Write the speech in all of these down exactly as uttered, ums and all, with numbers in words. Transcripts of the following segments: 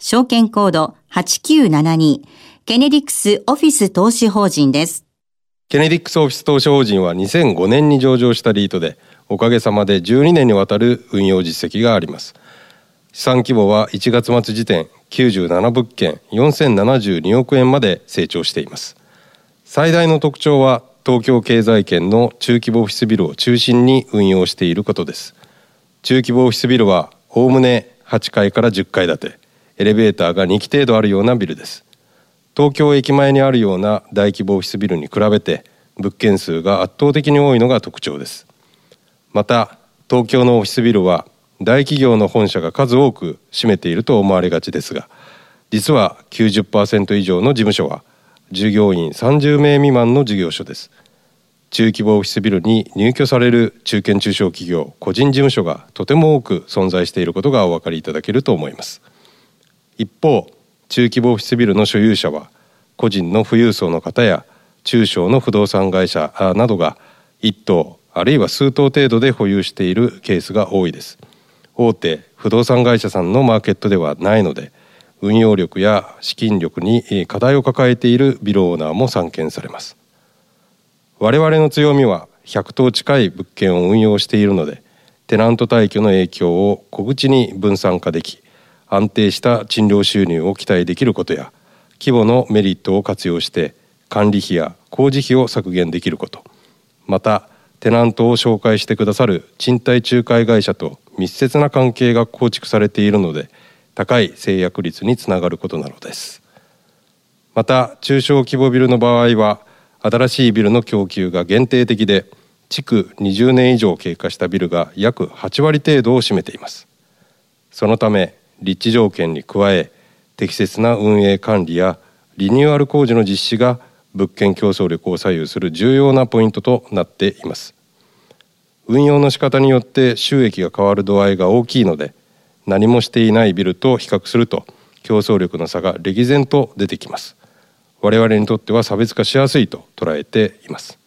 証券コードはちきゅうななに、ケネディクスオフィス投資法人です。ケネディクスオフィス投資法人はにせんごねんに上場したリートで、おかげさまでじゅうにねんにわたる運用実績があります。資産規模はいちがつ末時点きゅうじゅうななぶっけんよんせんななじゅうにおくえんまで成長しています。最大の特徴は東京経済圏の中規模オフィスビルを中心に運用していることです。中規模オフィスビルはおおむねはちかいからじゅっかい建て、エレベーターがにき程度あるようなビルです。東京駅前にあるような大規模オフィスビルに比べて物件数が圧倒的に多いのが特徴です。また、東京のオフィスビルは大企業の本社が数多く占めていると思われがちですが、実は きゅうじゅっパーセント 以上の事務所は従業員さんじゅうめいみまんの事業所です。中規模オフィスビルに入居される中堅中小企業、個人事務所がとても多く存在していることがお分かりいただけると思います。一方、中規模オフィスビルの所有者は個人の富裕層の方や中小の不動産会社などがいっ棟あるいは数棟程度で保有しているケースが多いです。大手不動産会社さんのマーケットではないので、運用力や資金力に課題を抱えているビルオーナーも散見されます。我々の強みはひゃく棟近い物件を運用しているので、テナント退去の影響を小口に分散化でき、安定した賃料収入を期待できることや、規模のメリットを活用して管理費や工事費を削減できること、またテナントを紹介してくださる賃貸仲介会社と密接な関係が構築されているので、高い成約率につながることなのです。また、中小規模ビルの場合は、新しいビルの供給が限定的で、築にじゅうねん以上経過したビルが約はちわり程度を占めています。そのため、立地条件に加え、適切な運営管理やリニューアル工事の実施が物件競争力を左右する重要なポイントとなっています。運用の仕方によって収益が変わる度合いが大きいので、何もしていないビルと比較すると競争力の差が歴然と出てきます。我々にとっては差別化しやすいと捉えています。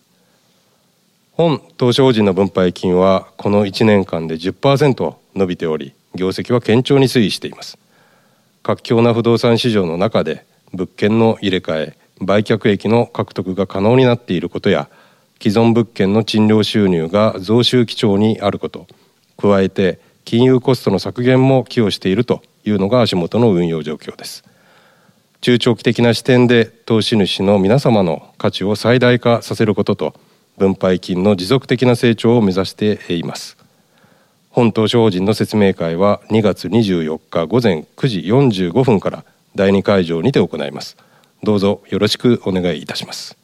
本投資法人の分配金はこのいちねんかんで じゅっパーセント 伸びており、業績は堅調に推移しています。活況な不動産市場の中で物件の入れ替え、売却益の獲得が可能になっていることや、既存物件の賃料収入が増収基調にあること、加えて金融コストの削減も寄与しているというのが足元の運用状況です。中長期的な視点で投資主の皆様の価値を最大化させることと、分配金の持続的な成長を目指しています。本投資法人の説明会はにがつにじゅうよっかごぜんくじよんじゅうごふんからだいにかいじょうにて行います。どうぞよろしくお願いいたします。